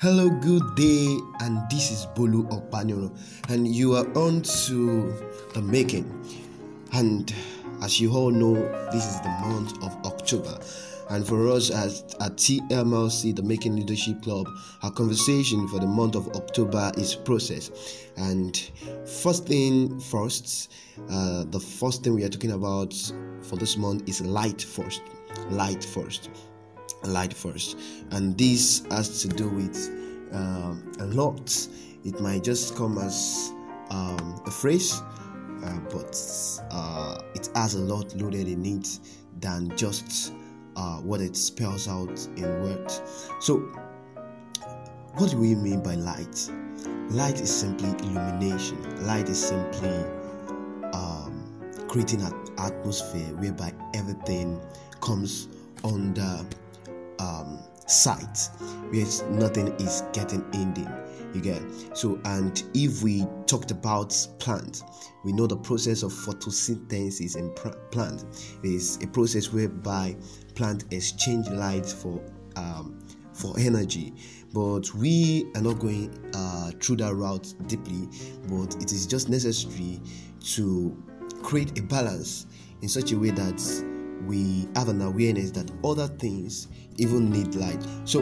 Hello, good day, and this is Bolu Opanuro, and you are on to The Making. And as you all know, this is the month of October, and for us at TMLC, The Making Leadership Club, our conversation for the month of October is process. And first thing first, the first thing we are talking about for this month is light first, and this has to do with a lot. It might just come as a phrase, but it has a lot loaded in it than just what it spells out in words. So what do we mean by light? Light is simply illumination. Light is simply creating an atmosphere whereby everything comes under sight, where nothing is getting hidden. You get it? So, and if we talked about plant, we know the process of photosynthesis in plant is a process whereby plant exchange light for energy. But we are not going through that route deeply, but it is just necessary to create a balance in such a way that we have an awareness that other things even need light. So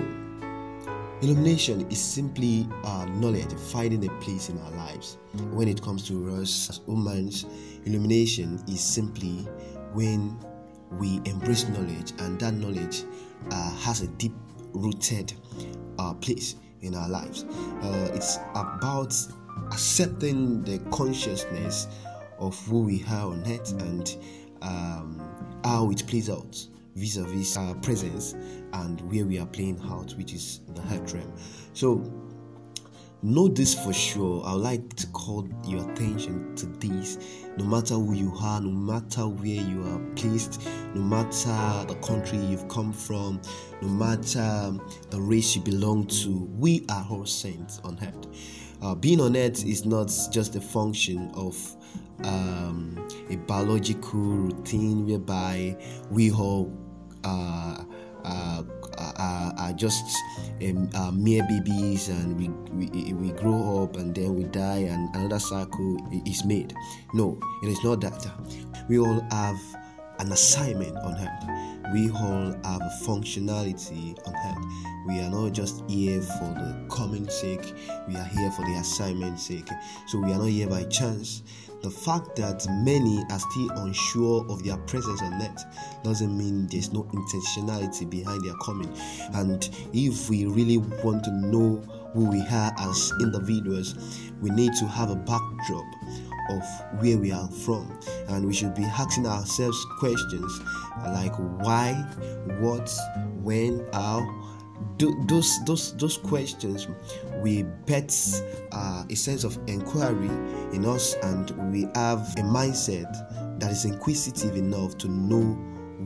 illumination is simply knowledge finding a place in our lives. When it comes to us as humans, illumination is simply when we embrace knowledge, and that knowledge has a deep rooted place in our lives. It's about accepting the consciousness of who we are on earth and how it plays out vis-a-vis our presence and where we are playing out, which is the heart realm. So know this for sure. I would like to call your attention to this. No matter who you are, no matter where you are placed, no matter the country you've come from, no matter the race you belong to, we are all saints on earth. Being on earth is not just a function of a biological routine whereby we all are just mere babies, and we grow up and then we die and another cycle is made. No, it is not that. We all have an assignment on earth. We all have a functionality on earth. We are not just here for the common sake. We are here for the assignment's sake. So we are not here by chance. The fact that many are still unsure of their presence on earth doesn't mean there's no intentionality behind their coming. And if we really want to know who we are as individuals, we need to have a backdrop of where we are from, and we should be asking ourselves questions like why, what, when, how. Those questions we bet a sense of inquiry in us, and we have a mindset that is inquisitive enough to know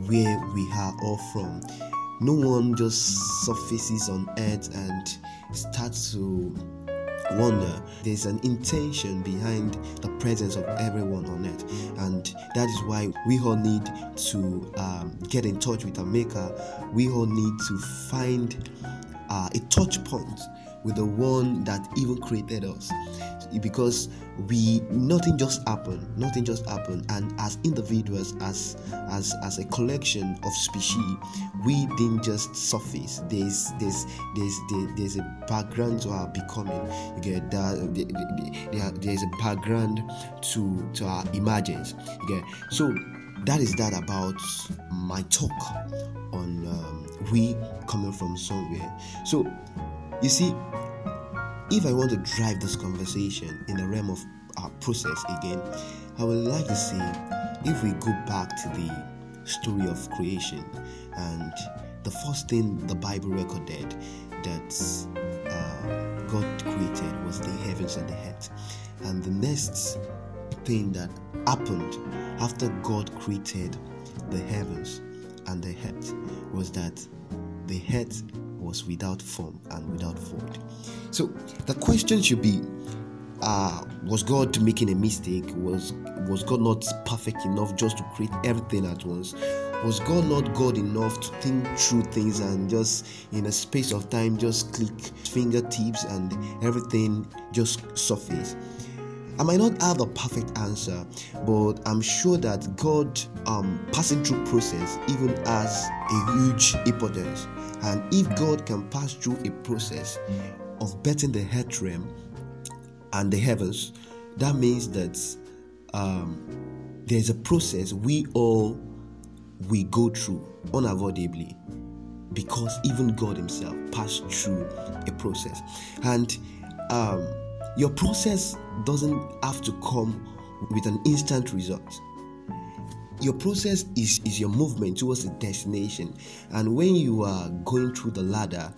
where we are all from. No one just surfaces on earth and starts to wonder. There's an intention behind the presence of everyone on earth, and that is why we all need to get in touch with our maker. We all need to find a touch point with the one that even created us, because nothing just happened, and as individuals, as a collection of species, we didn't just surface. There's a background to our becoming. You get that? There's a background to our emergence. You get? So that is that about my talk on we coming from somewhere. So you see, if I want to drive this conversation in the realm of our process again, I would like to say, if we go back to the story of creation, and the first thing the Bible recorded that God created was the heavens and the earth. And the next thing that happened after God created the heavens and the earth was that the earth was without form and without void. So the question should be, was God making a mistake? Was God not perfect enough just to create everything at once? Was God not God enough to think through things and just in a space of time just click fingertips and everything just surface? I might not have a perfect answer, but I'm sure that God passing through process even has a huge importance. And if God can pass through a process of betting the earth realm and the heavens, that means that there's a process we go through unavoidably, because even God himself passed through a process. And your process doesn't have to come with an instant result. Your process is your movement towards a destination. And when you are going through the ladder,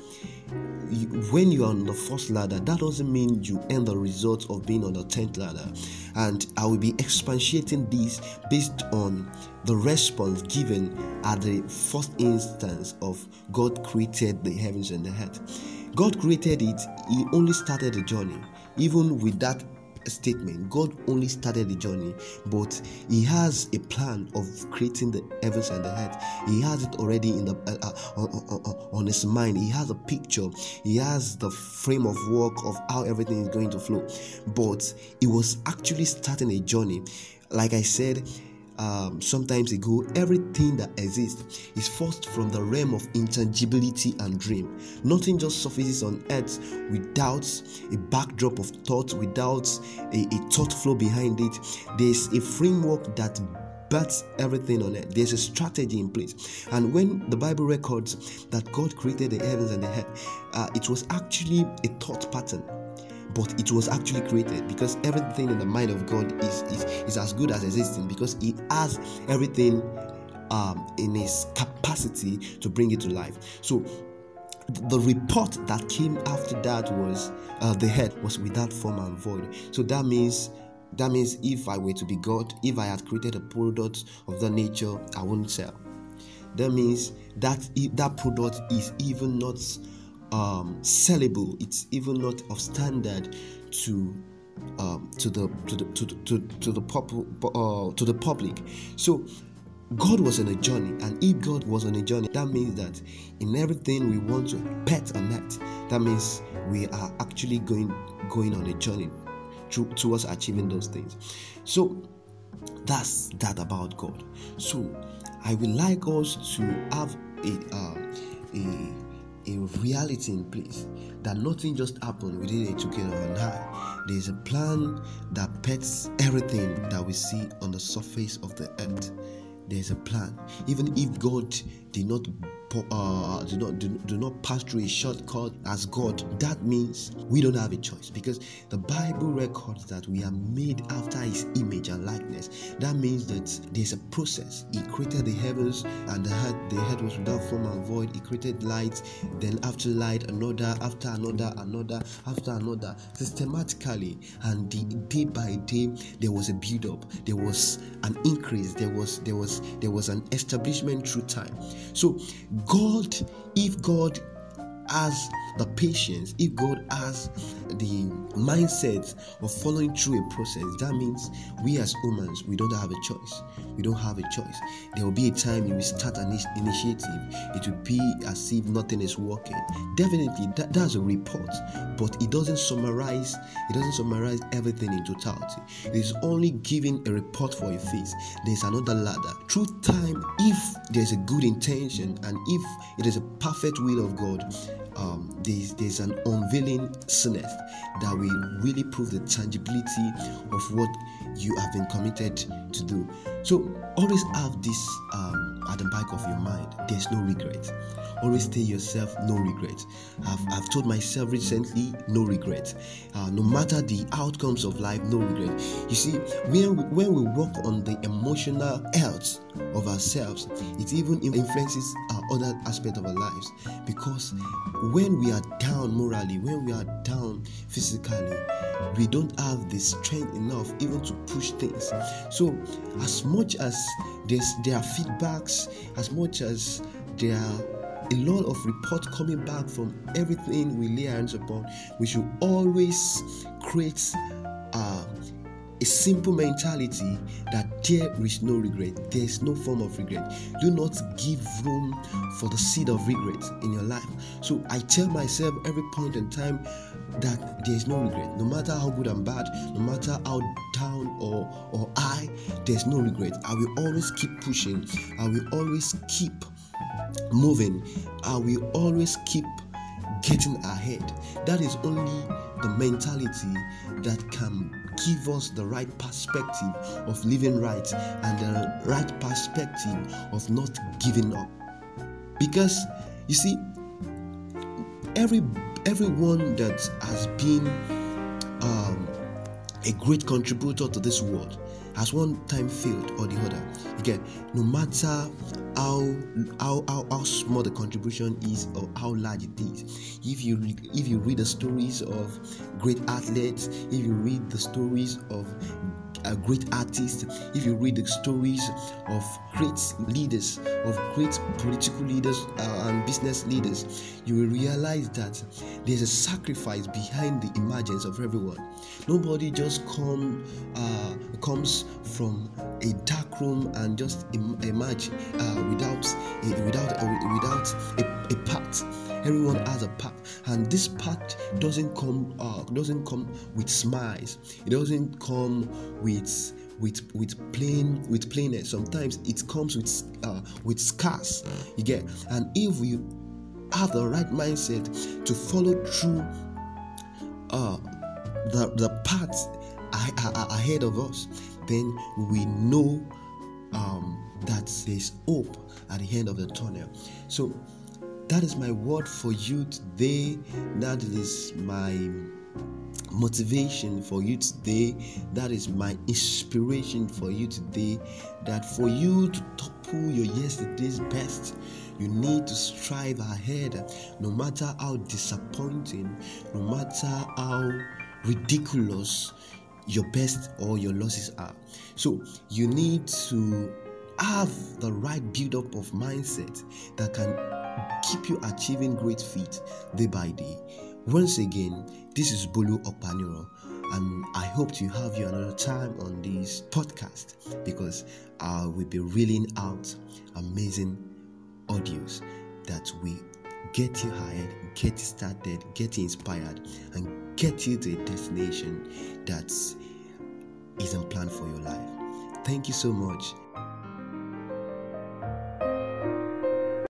when you are on the first ladder, that doesn't mean you end the result of being on the 10th ladder. And I will be expatiating this based on the response given at the first instance of God created the heavens and the earth. God created it, he only started the journey. Even with that statement, God only started the journey, but he has a plan of creating the heavens and the earth. He has it already in the on his mind. He has a picture, he has the frame of work of how everything is going to flow. But it was actually starting a journey. Like I said sometimes ago, everything that exists is first from the realm of intangibility and dream. Nothing just surfaces on earth without a backdrop of thought, without a thought flow behind it. There's a framework that births everything on earth. There's a strategy in place. And when the Bible records that God created the heavens and the earth, it was actually a thought pattern. But it was actually created, because everything in the mind of God is as good as existing, because he has everything in his capacity to bring it to life. So the report that came after that was the head was without form and void. So that means if I were to be God, if I had created a product of that nature, I wouldn't sell. That means that product is even not sellable. It's even not of standard to the public. So God was on a journey, and if God was on a journey, that means that in everything we want to bet on that. That means we are actually going on a journey towards achieving those things. So that's that about God. So I would like us to have a reality in place that nothing just happened within a token of an eye. There is a plan that pets everything that we see on the surface of the earth. There is a plan. Even if God did not pass through a shortcut as God, that means we don't have a choice, because the Bible records that we are made after his image and likeness. That means that there's a process. He created the heavens and the earth. The earth was without form and void. He created light, then after light, another, after another, another, after another, systematically. And day by day, there was a build-up, there was an increase, there was an establishment through time. So God, if God has the patience, if God has the mindset of following through a process, that means we as humans, we don't have a choice. We don't have a choice. There will be a time you will start an initiative. It will be as if nothing is working. Definitely, that's a report, but it doesn't summarize everything in totality. It is only giving a report for a phase. There's another ladder. Through time, if there's a good intention and if it is a perfect will of God, there's an unveiling soonest that will really prove the tangibility of what you have been committed to do. So always have this at the back of your mind. There's no regret. Always tell yourself no regret. I've told myself recently no regret. No matter the outcomes of life, no regret. You see, when we work on the emotional health of ourselves, it even influences our other aspect of our lives, because when we are down morally, when we are down physically, we don't have the strength enough even to push things. So as much as there are feedbacks, as much as there are a lot of reports coming back from everything we lay hands upon, we should always create a simple mentality that there is no regret. There is no form of regret. Do not give room for the seed of regret in your life. So I tell myself every point in time that there is no regret. No matter how good and bad, no matter how down or high, there is no regret. I will always keep pushing. I will always keep moving. I will always keep getting ahead. That is only the mentality that can give us the right perspective of living right and the right perspective of not giving up. Because you see, everyone that has been a great contributor to this world has one time failed or the other. Again, no matter how small the contribution is or how large it is, if you read the stories of great athletes, if you read the stories of great artists, if you read the stories of great leaders, of great political leaders and business leaders, you will realize that there's a sacrifice behind the emergence of everyone. Nobody just comes from a dark room and just emerge without a path. Everyone has a path, and this path doesn't come with smiles. It doesn't come with plainness. Sometimes it comes with scars. You get, and if we have the right mindset to follow through the path ahead of us, then we know that there's hope at the end of the tunnel. So that is my word for you today. That is my motivation for you today. That is my inspiration for you today. That for you to topple your yesterday's best, you need to strive ahead. No matter how disappointing, no matter how ridiculous your best or your losses are. So you need to have the right build-up of mindset that can keep you achieving great feats day by day. Once again, this is Bolu Opanuro, and I hope to have you another time on this podcast, because I will be reeling out amazing audios that will get you hired, get you started, get you inspired, and get you to a destination that isn't planned for your life. Thank you so much.